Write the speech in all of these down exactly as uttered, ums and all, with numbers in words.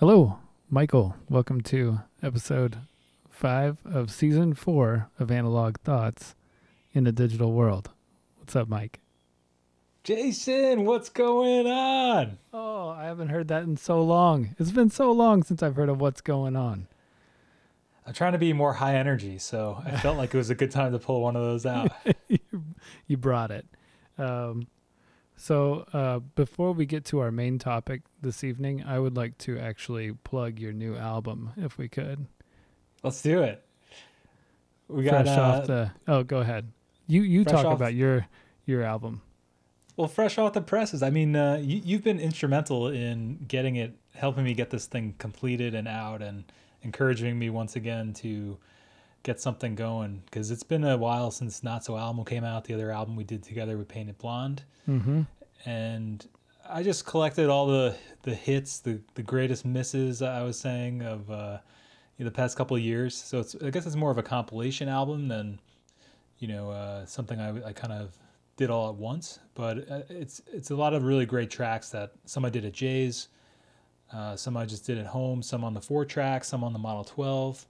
Hello, Michael. Welcome to episode five of season four of Analog Thoughts in the Digital World. What's up, Mike? Jason, what's going on? Oh, I haven't heard that in so long. It's been so long since I've heard of what's going on. I'm trying to be more high energy, so I felt like it was a good time to pull one of those out. You brought it. Um, so uh, before we get to our main topic this evening, I would like to actually plug your new album, if we could. Let's do it. We got fresh uh, off the. Oh, go ahead. You you talk about your your album. Well, fresh off the presses. I mean, uh, you you've been instrumental in getting it, helping me get this thing completed and out, and encouraging me once again to get something going, because it's been a while since Not So Album came out, the other album we did together with Painted Blonde. Mm-hmm. And I just collected all the the hits, the the greatest misses, I was saying, of uh the past couple of years. So it's, I guess it's more of a compilation album than, you know, uh something I, I kind of did all at once, but it's it's a lot of really great tracks that some I did at Jay's, uh some I just did at home, some on the four track, some on the Model twelve.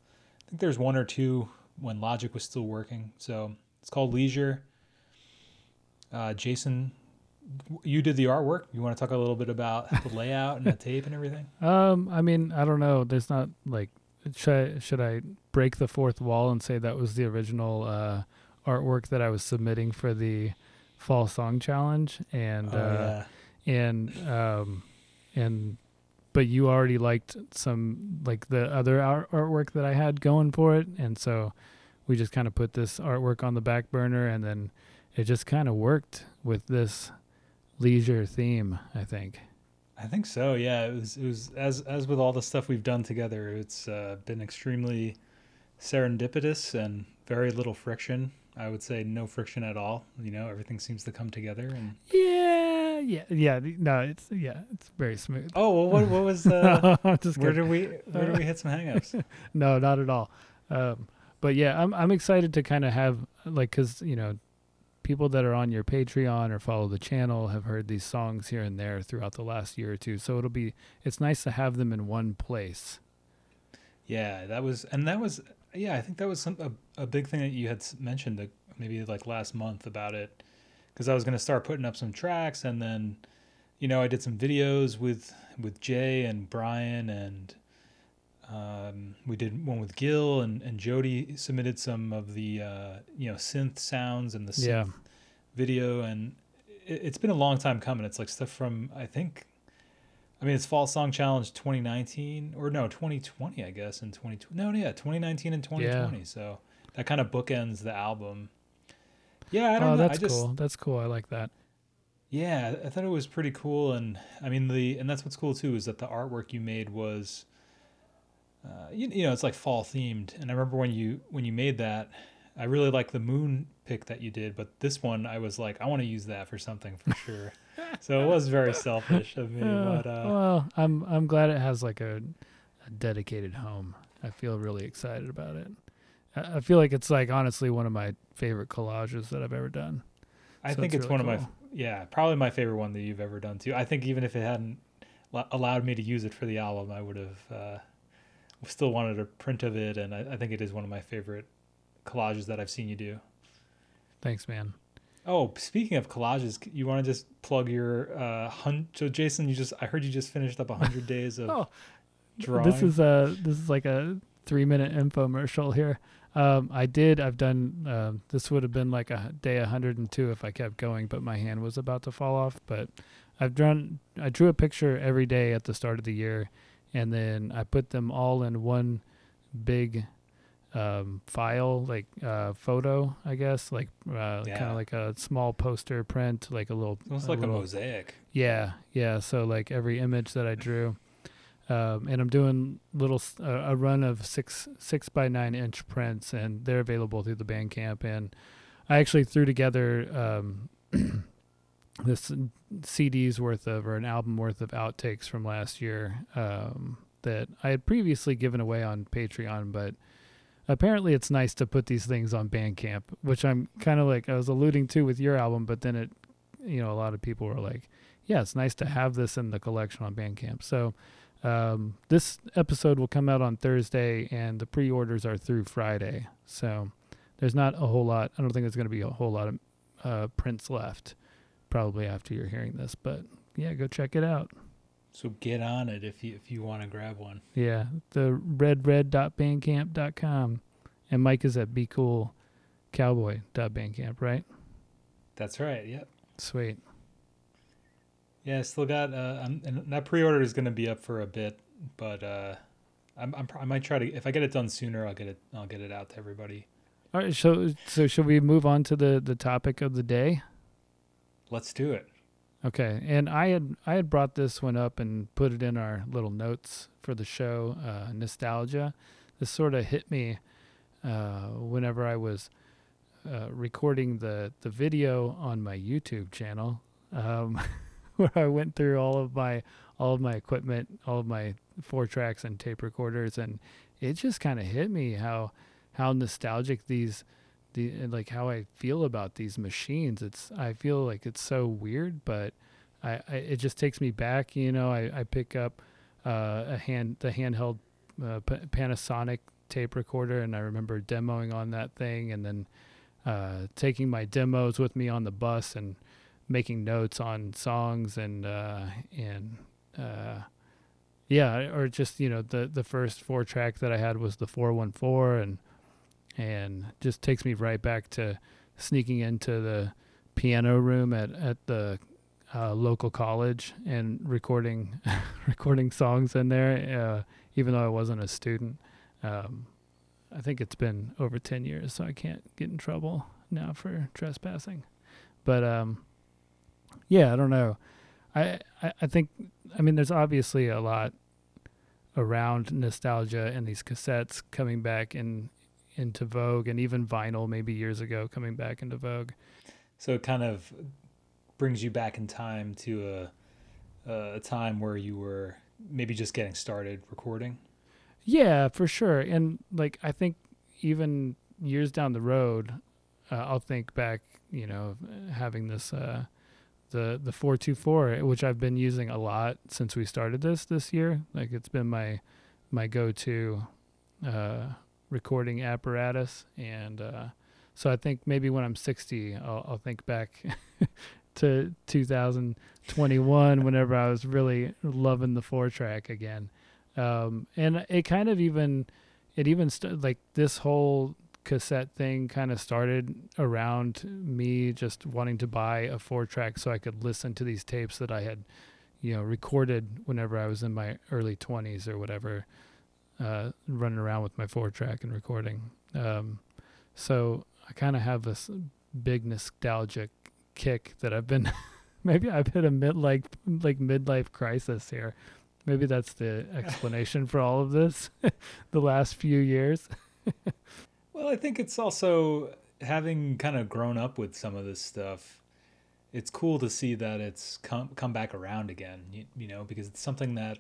I think there's one or two when Logic was still working. So it's called Leisure. Uh, Jason, you did the artwork. You want to talk a little bit about the layout and the tape and everything? Um, I mean, I don't know. There's not like, should I, should I break the fourth wall and say that was the original uh, artwork that I was submitting for the Fall Song Challenge? And, oh, uh, yeah. and, um, and, but you already liked some, like the other art- artwork that I had going for it. And so we just kind of put this artwork on the back burner, and then it just kind of worked with this leisure theme, I think. I think so. Yeah. It was, it was as, as with all the stuff we've done together, it's uh, been extremely serendipitous and very little friction. I would say no friction at all. You know, everything seems to come together. And yeah. Yeah, yeah, no, it's yeah, it's very smooth. Oh, well, what what was the? No, where did we where did we hit some hangups? No, not at all. Um, but yeah, I'm I'm excited to kind of have, like, because, you know, people that are on your Patreon or follow the channel have heard these songs here and there throughout the last year or two. So it'll be it's nice to have them in one place. Yeah, that was and that was yeah, I think that was some a, a big thing that you had mentioned, that maybe like last month about it. Because I was going to start putting up some tracks, and then, you know, I did some videos with with Jay and Brian, and um, we did one with Gil, and, and Jody submitted some of the, uh, you know, synth sounds and the synth yeah. video. And it, it's been a long time coming. It's like stuff from, I think, I mean, it's Fall Song Challenge twenty nineteen, or no, twenty twenty, I guess, and twenty twenty. No, yeah, twenty nineteen and twenty twenty. Yeah. So that kind of bookends the album. Yeah, I don't oh, know. That's I just, cool. That's cool. I like that. Yeah, I thought it was pretty cool, and I mean the and that's what's cool too, is that the artwork you made was, uh, you, you know, it's like fall themed. And I remember when you when you made that, I really liked the moon pic that you did, but this one I was like, I want to use that for something for sure. So it was very selfish of me. Uh, but, uh, well, I'm I'm glad it has like a, a dedicated home. I feel really excited about it. I feel like it's like honestly one of my favorite collages that I've ever done. I so think it's, it's really one cool. of my, yeah, probably my favorite one that you've ever done too. I think even if it hadn't allowed me to use it for the album, I would have uh, still wanted a print of it. And I, I think it is one of my favorite collages that I've seen you do. Thanks, man. Oh, speaking of collages, you want to just plug your, uh, hun- so Jason, you just, I heard you just finished up a hundred days of oh, drawing. This is a, this is like a three minute infomercial here. Um, I did, I've done, uh, this would have been like a day one hundred two if I kept going, but my hand was about to fall off. But I've drawn, I drew a picture every day at the start of the year, and then I put them all in one big, um, file, like, uh, photo, I guess, like, uh, yeah. kind of like a small poster print, like a little, almost a like little, a mosaic. Yeah. Yeah. So like every image that I drew. Um, and I'm doing little uh, a run of six six by nine inch prints, and they're available through the Bandcamp. And I actually threw together um, this C D's worth of, or an album worth of outtakes from last year um, that I had previously given away on Patreon. But apparently, it's nice to put these things on Bandcamp, which I'm kind of like I was alluding to with your album. But then it, you know, a lot of people were like, "Yeah, it's nice to have this in the collection on Bandcamp." So. Um, this episode will come out on Thursday, and the pre-orders are through Friday. So there's not a whole lot. I don't think there's going to be a whole lot of uh, prints left probably after you're hearing this. But, yeah, go check it out. So get on it if you if you want to grab one. Yeah, the red red dot bandcamp dot com. And Mike is at be cool cowboy dot bandcamp, right? That's right, yep. Sweet. Yeah, I still got, uh, I'm, and that pre-order is going to be up for a bit, but uh, I'm, I'm, I might try to, if I get it done sooner, I'll get it, I'll get it out to everybody. All right, so so should we move on to the, the topic of the day? Let's do it. Okay, and I had I had brought this one up and put it in our little notes for the show, uh, nostalgia. This sort of hit me uh, whenever I was uh, recording the, the video on my YouTube channel. Um where I went through all of my all of my equipment, all of my four tracks and tape recorders, and it just kind of hit me how how nostalgic these the like how I feel about these machines. It's I feel like it's so weird, but I, I it just takes me back. You know, I, I pick up uh, a hand the handheld uh, P- Panasonic tape recorder, and I remember demoing on that thing, and then uh, taking my demos with me on the bus and making notes on songs and uh and uh yeah or just you know the the first four track that I had was the four one four, and and just takes me right back to sneaking into the piano room at at the uh, local college and recording recording songs in there, uh even though I wasn't a student. um I think it's been over ten years, so I can't get in trouble now for trespassing, but um yeah, I don't know. I, I, I think, I mean, there's obviously a lot around nostalgia and these cassettes coming back in into vogue, and even vinyl maybe years ago coming back into vogue. So it kind of brings you back in time to a, a time where you were maybe just getting started recording. Yeah, for sure. And like, I think even years down the road, uh, I'll think back, you know, having this, uh, the the four two four, which I've been using a lot since we started this this year. Like, it's been my my go-to uh recording apparatus, and uh so I think maybe when I'm sixty, I'll, I'll think back to two thousand twenty-one whenever I was really loving the four track again. Um and it kind of even it even st- like this whole cassette thing kind of started around me just wanting to buy a four track so I could listen to these tapes that I had, you know, recorded whenever I was in my early twenties or whatever, uh, running around with my four track and recording. Um, so I kind of have this big nostalgic kick that I've been, maybe I've hit a mid like, like midlife crisis here. Maybe that's the explanation for all of this, the last few years. Well, I think it's also having kind of grown up with some of this stuff. It's cool to see that it's come come back around again, you, you know, because it's something that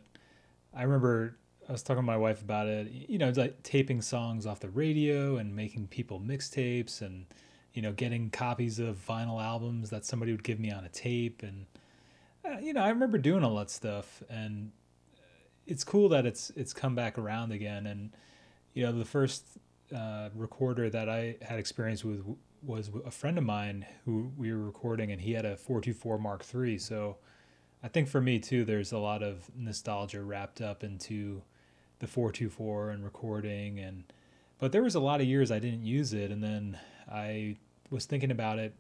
I remember I was talking to my wife about it, you know, like taping songs off the radio and making people mixtapes and, you know, getting copies of vinyl albums that somebody would give me on a tape. And, uh, you know, I remember doing all that stuff, and it's cool that it's, it's come back around again. And, you know, the first uh recorder that I had experience with was a friend of mine who we were recording, and he had a four two four Mark three. So I think for me too, there's a lot of nostalgia wrapped up into the four two four and recording, and but there was a lot of years I didn't use it, and then I was thinking about it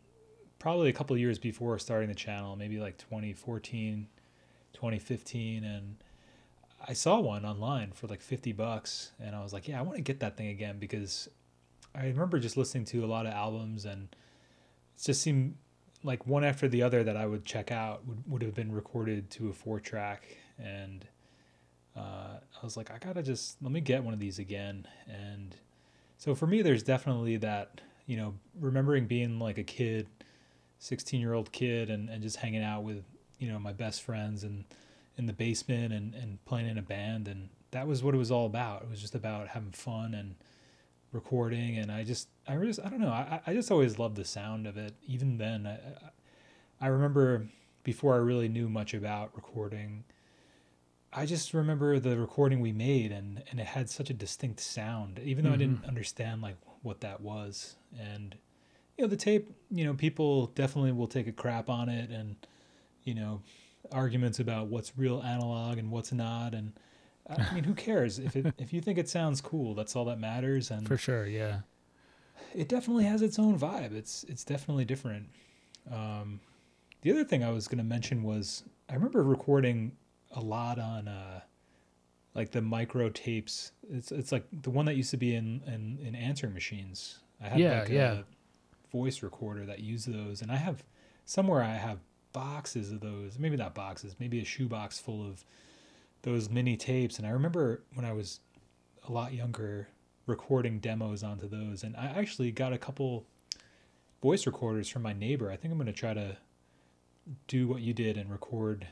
probably a couple of years before starting the channel, maybe like twenty fourteen, twenty fifteen, and I saw one online for like fifty bucks, and I was like, yeah, I want to get that thing again, because I remember just listening to a lot of albums, and it just seemed like one after the other that I would check out would, would have been recorded to a four track. And uh, I was like, I gotta just, let me get one of these again. And so for me, there's definitely that, you know, remembering being like a kid, sixteen year old kid, and, and just hanging out with, you know, my best friends and in the basement and, and playing in a band. And that was what it was all about. It was just about having fun and recording. And I just, I just, I don't know. I, I just always loved the sound of it. Even then, I, I remember before I really knew much about recording, I just remember the recording we made, and, and it had such a distinct sound, even though mm-hmm. I didn't understand like what that was. And, you know, the tape, you know, people definitely will take a crap on it, and, you know, arguments about what's real analog and what's not. And I mean, who cares? If it, if you think it sounds cool, that's all that matters. And for sure. Yeah. It definitely has its own vibe. It's, it's definitely different. Um, the other thing I was going to mention was I remember recording a lot on, uh, like the micro tapes. It's, it's like the one that used to be in, in, in answering machines. I had yeah, like yeah. a voice recorder that used those. And I have somewhere I have boxes of those, maybe not boxes, maybe a shoebox full of those mini tapes. And I remember when I was a lot younger recording demos onto those. And I actually got a couple voice recorders from my neighbor. I think I'm going to try to do what you did and record,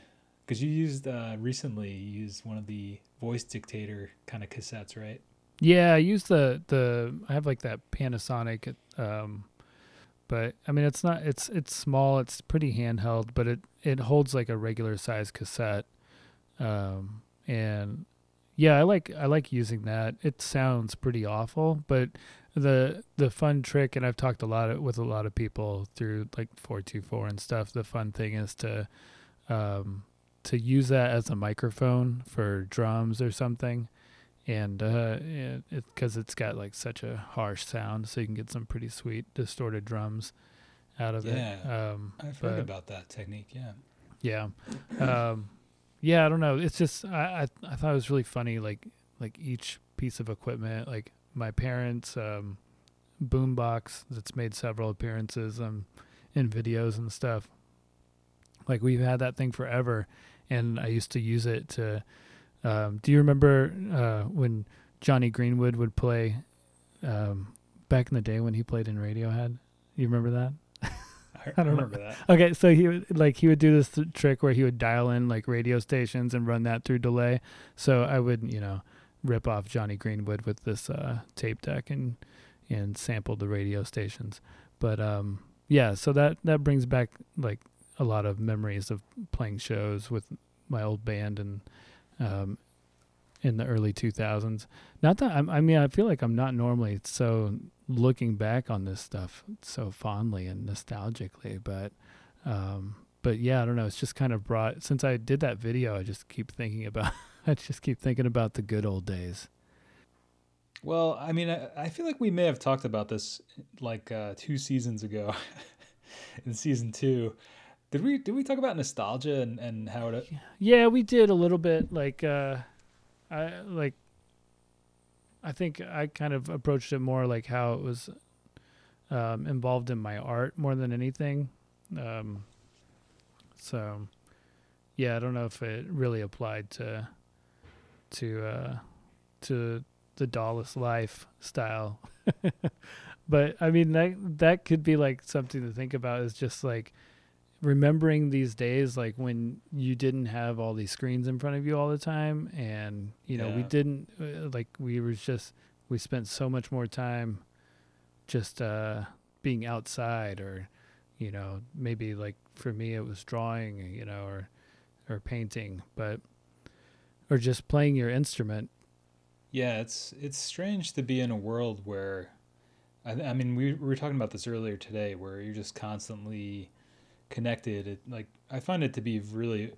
because you used uh recently you used one of the voice dictator kind of cassettes, right? Yeah, I used the the I have like that Panasonic, um but I mean it's not it's it's small, it's pretty handheld, but it it holds like a regular size cassette. Um and yeah, I like I like using that. It sounds pretty awful, but the the fun trick, and I've talked a lot with a lot of people through like four two four and stuff, the fun thing is to um to use that as a microphone for drums or something, and uh it, it, 'cause it's got like such a harsh sound, so you can get some pretty sweet distorted drums out of yeah, it. um I've but, heard about that technique. Yeah yeah um Yeah, I don't know. It's just I, I I thought it was really funny. Like like each piece of equipment, like my parents' um, boombox that's made several appearances um, in videos and stuff. Like we've had that thing forever, and I used to use it to. Um, do you remember uh, when Jonny Greenwood would play um, back in the day when he played in Radiohead? You remember that? I don't remember that. Okay, so he would like he would do this th- trick where he would dial in like radio stations and run that through delay. So I would, you know, rip off Jonny Greenwood with this uh, tape deck and and sample the radio stations. But um, yeah, so that that brings back like a lot of memories of playing shows with my old band and um, in the early two thousands. Not that I'm, I mean, I feel like I'm not normally so looking back on this stuff so fondly and nostalgically, but um but yeah, I don't know, it's just kind of brought, since I did that video, I just keep thinking about I just keep thinking about the good old days. Well, I mean, I, I feel like we may have talked about this like uh two seasons ago in season two. Did we did we talk about nostalgia and, and how it Yeah, we did a little bit. Like uh I like I think I kind of approached it more like how it was um, involved in my art more than anything. Um, so, yeah, I don't know if it really applied to to uh, to the Dolless Life style, but I mean that that could be like something to think about. Is just like remembering these days, like when you didn't have all these screens in front of you all the time, and you know yeah. we didn't uh, like we were just we spent so much more time just uh being outside, or you know maybe like for me it was drawing, you know, or or painting, but or just playing your instrument. Yeah, it's it's strange to be in a world where I, I mean we, we were talking about this earlier today, where you're just constantly connected. It, like I find it to be really,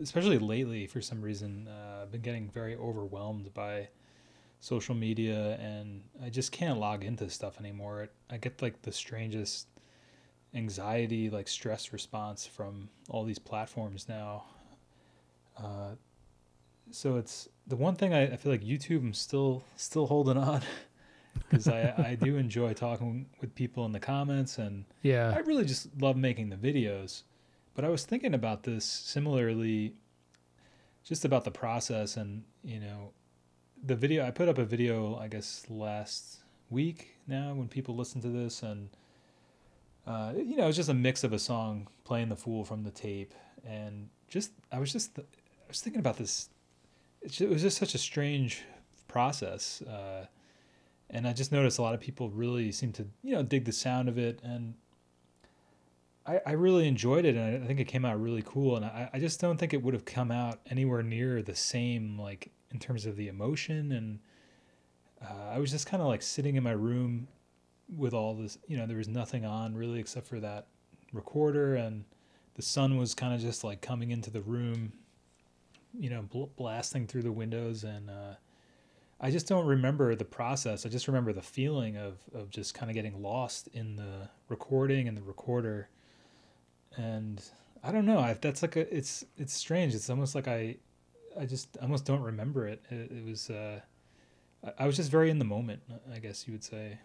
especially lately for some reason, uh, I've been getting very overwhelmed by social media, and I just can't log into stuff anymore. It, I get like the strangest anxiety, like stress response from all these platforms now. Uh, so it's the one thing I, I feel like YouTube, I'm still still holding on. Because I, I do enjoy talking with people in the comments, and yeah, I really just love making the videos. But I was thinking about this similarly, just about the process, and you know, the video I put up a video I guess last week now when people listen to this, and uh, you know, it's just a mix of a song playing "The Fool" from the tape, and just I was just I was thinking about this. It was just such a strange process. Uh, And I just noticed a lot of people really seem to, you know, dig the sound of it. And I, I really enjoyed it, and I think it came out really cool. And I, I just don't think it would have come out anywhere near the same, like in terms of the emotion. And uh, I was just kind of like sitting in my room with all this, you know, there was nothing on really except for that recorder, and the sun was kind of just like coming into the room, you know, bl- blasting through the windows. And uh, I just don't remember the process. I just remember the feeling of, of just kind of getting lost in the recording and the recorder. And I don't know, I, that's like a, it's, it's strange. It's almost like I, I just almost don't remember it. It, it was, uh, I, I was just very in the moment, I guess you would say.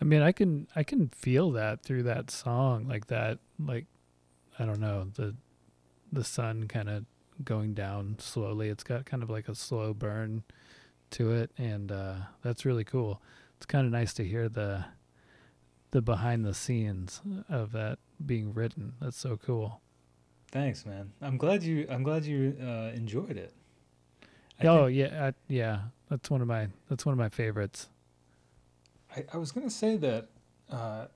I mean, I can, I can feel that through that song, like that, like, I don't know, the, the sun kind of going down slowly. It's got kind of like a slow burn to it. And, uh, that's really cool. It's kind of nice to hear the, the behind the scenes of that being written. That's so cool. Thanks, man. I'm glad you, I'm glad you, uh, enjoyed it. I oh think- yeah. I, yeah. That's one of my, that's one of my favorites. I, I was going to say that, uh,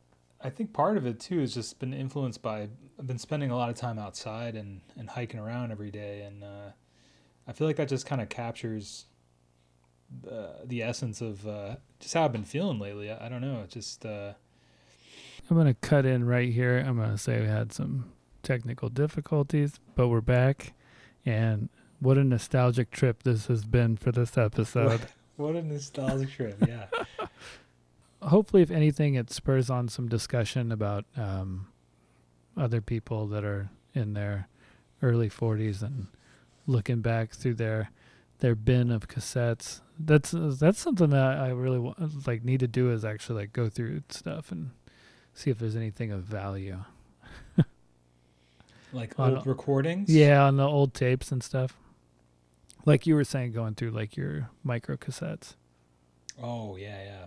I think part of it too has just been influenced by, I've been spending a lot of time outside and, and hiking around every day. And, uh, I feel like that just kind of captures the, the essence of, uh, just how I've been feeling lately. I, I don't know. It just, uh, I'm going to cut in right here. I'm going to say we had some technical difficulties, but we're back. And what a nostalgic trip this has been for this episode. What a nostalgic trip. Yeah. Hopefully, if anything, it spurs on some discussion about um, other people that are in their early forties and looking back through their their bin of cassettes. That's that's something that I really want, like need to do is actually like go through stuff and see if there's anything of value. Like old recordings? Yeah, on the old tapes and stuff. Like you were saying, going through like your micro cassettes. Oh, yeah, yeah.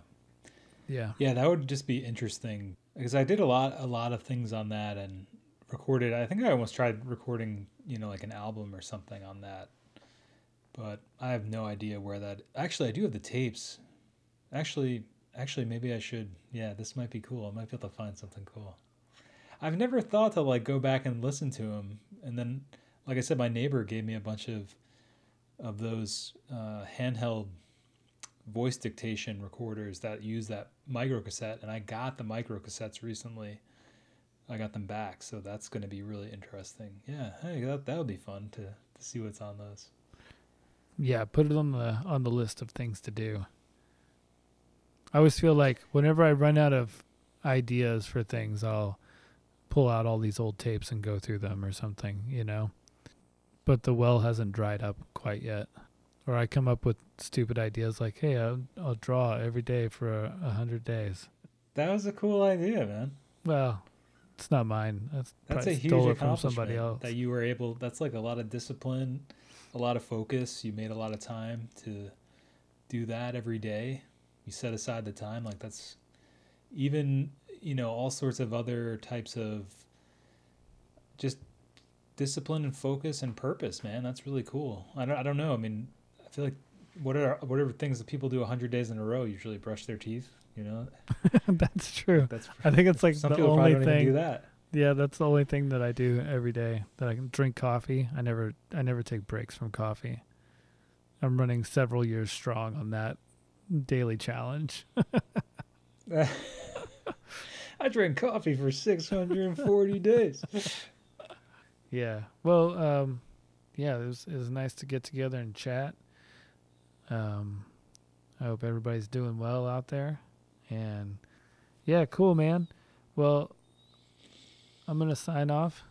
Yeah. Yeah, that would just be interesting because I did a lot a lot of things on that and recorded. I think I almost tried recording, you know, like an album or something on that. But I have no idea where that actually I do have the tapes. Actually, actually maybe I should. Yeah, this might be cool. I might be able to find something cool. I've never thought to like go back and listen to them. And then like I said, my neighbor gave me a bunch of of those uh, handheld voice dictation recorders that use that microcassette, and I got the microcassettes recently. I got them back, so that's going to be really interesting. Yeah, hey, that that would be fun to, to see what's on those. Yeah, put it on the on the list of things to do. I always feel like whenever I run out of ideas for things, I'll pull out all these old tapes and go through them or something, you know. But the well hasn't dried up quite yet. Or I come up with stupid ideas like, hey, I'll, I'll draw every day for a hundred days. That was a cool idea, man. Well, it's not mine. That's, that's a huge accomplishment from somebody else. That you were able, that's like a lot of discipline, a lot of focus. You made a lot of time to do that every day. You set aside the time. Like that's even, you know, all sorts of other types of just discipline and focus and purpose, man. That's really cool. I don't, I don't know. I mean, I feel like what are whatever things that people do one hundred days in a row usually brush their teeth, you know? That's true. That's I think it's like some the people only probably don't thing. Even do that. Yeah, that's the only thing that I do every day. That I can drink coffee. I never I never take breaks from coffee. I'm running several years strong on that daily challenge. I drank coffee for six hundred forty days. Yeah. Well, um, yeah, it was it was nice to get together and chat. Um, I hope everybody's doing well out there, and yeah, cool, man. Well, I'm going to sign off.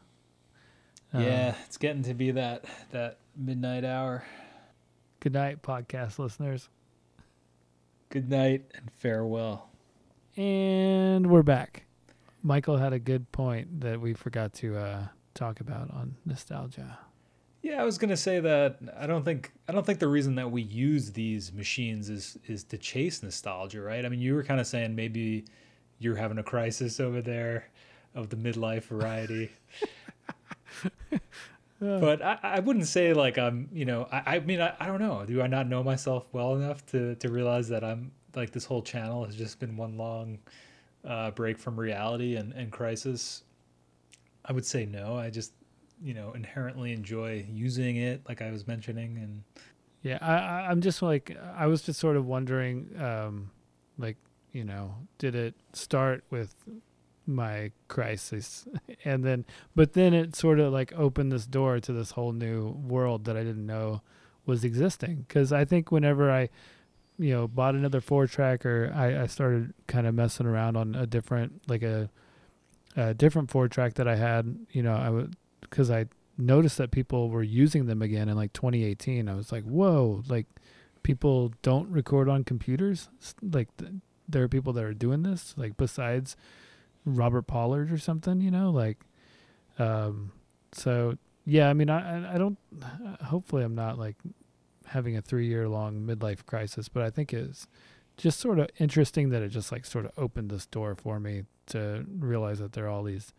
Um, yeah. It's getting to be that, that midnight hour. Good night, podcast listeners. Good night and farewell. And we're back. Michael had a good point that we forgot to, uh, talk about on nostalgia. Yeah, I was gonna say that I don't think I don't think the reason that we use these machines is is to chase nostalgia, right? I mean, you were kind of saying maybe you're having a crisis over there of the midlife variety, yeah. But I, I wouldn't say like I'm, you know, I, I mean, I, I don't know. Do I not know myself well enough to to realize that I'm like this whole channel has just been one long uh, break from reality and, and crisis? I would say no. I just, you know, inherently enjoy using it, like I was mentioning. And yeah, I, I'm just like, I was just sort of wondering, um, like, you know, did it start with my crisis and then, but then it sort of like opened this door to this whole new world that I didn't know was existing? Because I think whenever I, you know, bought another four tracker, I, I started kind of messing around on a different, like a, a different four track that I had, you know, I would, because I noticed that people were using them again in like twenty eighteen. I was like, whoa, like people don't record on computers. Like th- there are people that are doing this, like besides Robert Pollard or something, you know, like, um, so yeah, I mean, I, I don't, hopefully I'm not like having a three year long midlife crisis, but I think it's just sort of interesting that it just like sort of opened this door for me to realize that there are all these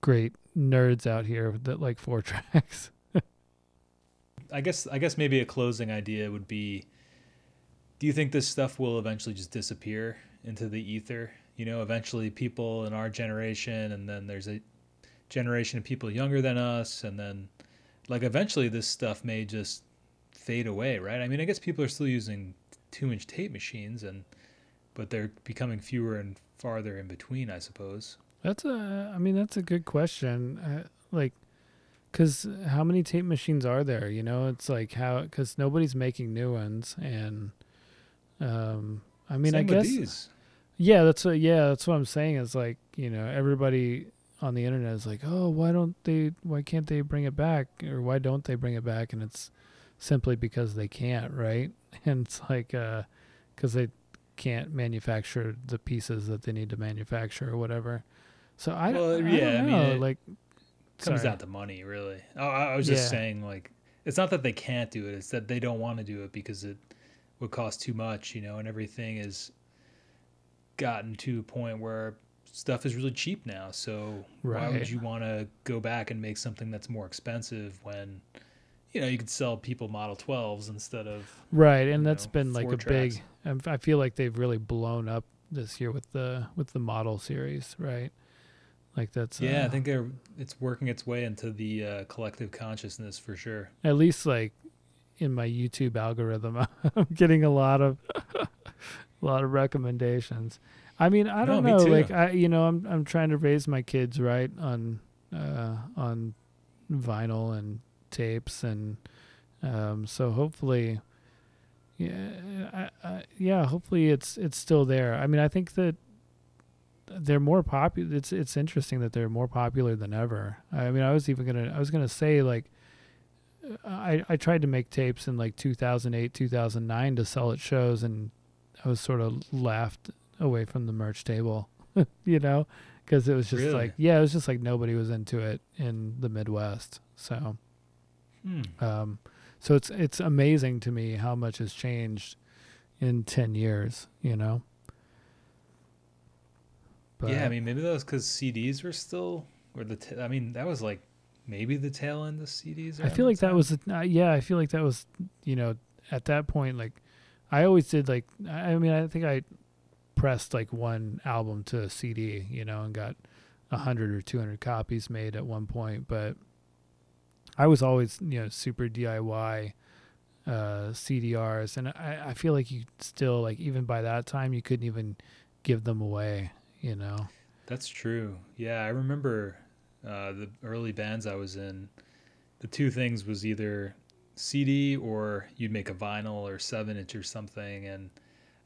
great nerds out here that like four tracks. I guess, I guess maybe a closing idea would be, do you think this stuff will eventually just disappear into the ether? You know, eventually people in our generation, and then there's a generation of people younger than us, and then like eventually this stuff may just fade away, right? I mean, I guess people are still using two-inch tape machines, and but they're becoming fewer and farther in between, I suppose. That's a, I mean, that's a good question. Uh, like, because how many tape machines are there? You know, it's like how, because nobody's making new ones, and um, I mean, Same I with guess. These. Yeah, that's what, yeah, that's what I'm saying. Is like, you know, everybody on the internet is like, oh, why don't they, why can't they bring it back, or why don't they bring it back? And it's simply because they can't, right? And it's like, because uh, they can't manufacture the pieces that they need to manufacture or whatever. So I, well, I, yeah, I don't know. I mean, it like, comes sorry. down to money, really. Oh, I, I was just yeah. saying, like, it's not that they can't do it; it's that they don't want to do it because it would cost too much, you know, and everything is gotten to a point where stuff is really cheap now, so right. why would you want to go back and make something that's more expensive when, you know, you could sell people Model twelves instead of right? And that's know, been like a tracks. big. I feel like they've really blown up this year with the with the Model series, right? Like that's yeah. Uh, I think they're it's working its way into the uh, collective consciousness for sure. At least like in my YouTube algorithm, I'm getting a lot of. A lot of recommendations. I mean, I don't no, know. Like, I, you know, I'm I'm trying to raise my kids right on uh, on vinyl and tapes, and um, so hopefully, yeah, I, I, yeah, hopefully it's it's still there. I mean, I think that they're more popular. It's it's interesting that they're more popular than ever. I mean, I was even gonna I was gonna say like. I I tried to make tapes in like two thousand eight, two thousand nine to sell at shows, and I was sort of laughed away from the merch table, you know, because it was just really? like, yeah, it was just like nobody was into it in the Midwest. So, hmm. um, so it's it's amazing to me how much has changed in ten years, you know. But, yeah, I mean, maybe that was because C Ds were still, or the, t- I mean, that was like maybe the tail end of C Ds. I feel like that was, uh, yeah, I feel like that was, you know, at that point, like. I always did like, I mean, I think I pressed like one album to a C D, you know, and got a hundred or two hundred copies made at one point, but I was always, you know, super D I Y, uh, C D Rs. And I, I feel like you still like, even by that time, you couldn't even give them away, you know? That's true. Yeah. I remember, uh, the early bands I was in, the two things was either C D or you'd make a vinyl or seven inch or something, and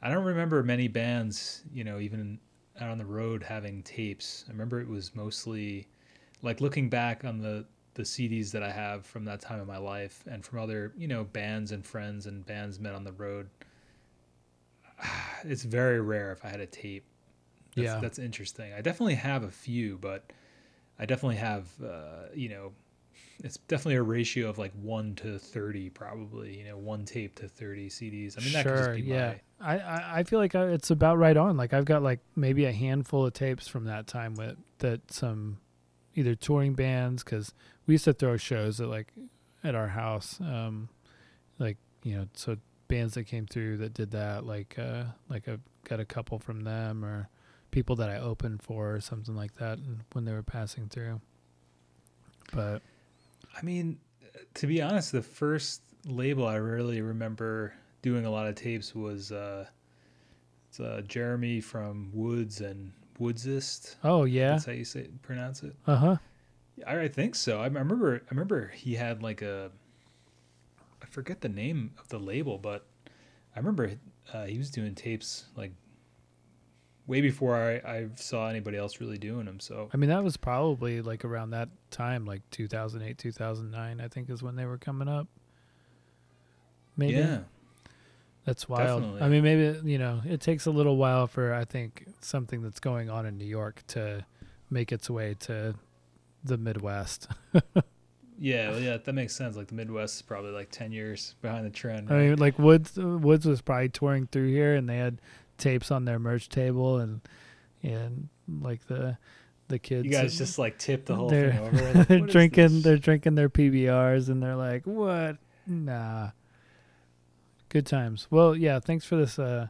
I don't remember many bands, you know, even out on the road having tapes. I remember it was mostly like looking back on the the C Ds that I have from that time in my life and from other, you know, bands and friends and bands met on the road. It's very rare if I had a tape. That's, yeah, that's interesting. I definitely have a few, but I definitely have, uh, you know. It's definitely a ratio of like one to thirty, probably, you know, one tape to thirty C Ds. I mean, that sure, could just be yeah. my... I, I, I feel like I, it's about right on. Like I've got like maybe a handful of tapes from that time with that some either touring bands, because we used to throw shows at like at our house. Um, like, you know, so bands that came through that did that, like uh, like I've got a couple from them or people that I opened for or something like that when they were passing through. But I mean, to be honest, the first label I really remember doing a lot of tapes was uh, it's uh, Jeremy from Woods and Woodsist. Oh yeah, that's how you say it, pronounce it. Uh huh. I, I think so. I remember. I remember he had like a, I forget the name of the label, but I remember uh, he was doing tapes like way before I, I saw anybody else really doing them. So I mean, that was probably like around that time, like two thousand eight, two thousand nine, I think is when they were coming up. Maybe. Yeah. That's wild. Definitely. I mean, maybe, you know, it takes a little while for, I think, something that's going on in New York to make its way to the Midwest. Yeah, well, yeah, that makes sense. Like the Midwest is probably like ten years behind the trend. Right? I mean, like Woods, Woods was probably touring through here, and they had tapes on their merch table, and and like the the kids. You guys just like tip the whole thing over. Like, they're drinking. They're drinking their P B Rs, and they're like, "What? Nah." Good times. Well, yeah. Thanks for this uh,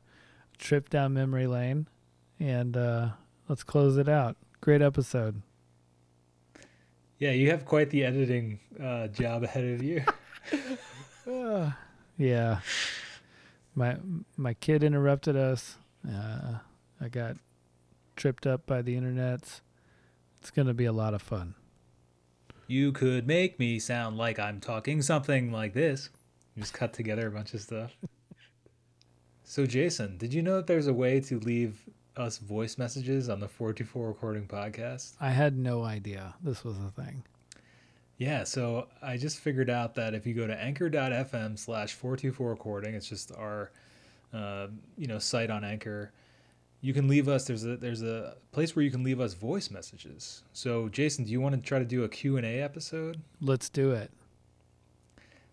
trip down memory lane, and uh, let's close it out. Great episode. Yeah, you have quite the editing uh, job ahead of you. uh, yeah. My my kid interrupted us. Uh, I got tripped up by the internet. It's going to be a lot of fun. You could make me sound like I'm talking something like this. You just cut together a bunch of stuff. So, Jason, did you know that there's a way to leave us voice messages on the four two four Recording Podcast? I had no idea this was a thing. Yeah, so I just figured out that if you go to anchor.fm slash 424 recording, it's just our uh, you know site on Anchor, you can leave us, there's a there's a place where you can leave us voice messages. So Jason, do you want to try to do a Q and A episode? Let's do it.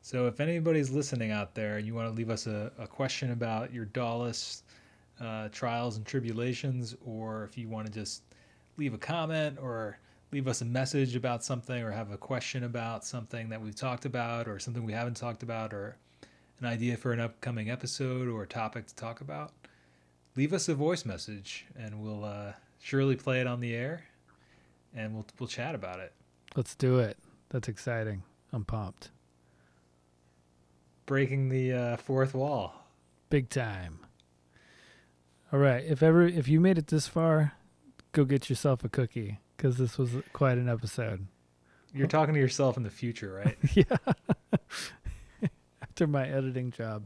So if anybody's listening out there and you want to leave us a, a question about your Dawless Uh, trials and tribulations, or if you want to just leave a comment or leave us a message about something, or have a question about something that we've talked about or something we haven't talked about, or an idea for an upcoming episode or a topic to talk about, leave us a voice message and we'll uh, surely play it on the air, and we'll we'll chat about it. Let's do it. That's exciting. I'm pumped. Breaking the uh, fourth wall. Big time. All right. If ever, if you made it this far, go get yourself a cookie, because this was quite an episode. You're talking to yourself in the future, right? Yeah. After my editing job.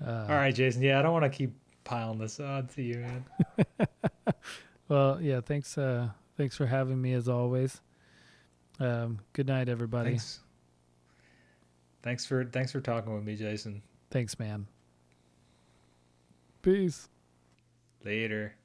Uh, All right, Jason. Yeah, I don't want to keep piling this on to you, man. Well, yeah. Thanks. Uh, thanks for having me, as always. Um, good night, everybody. Thanks. Thanks for thanks for talking with me, Jason. Thanks, man. Peace. Later.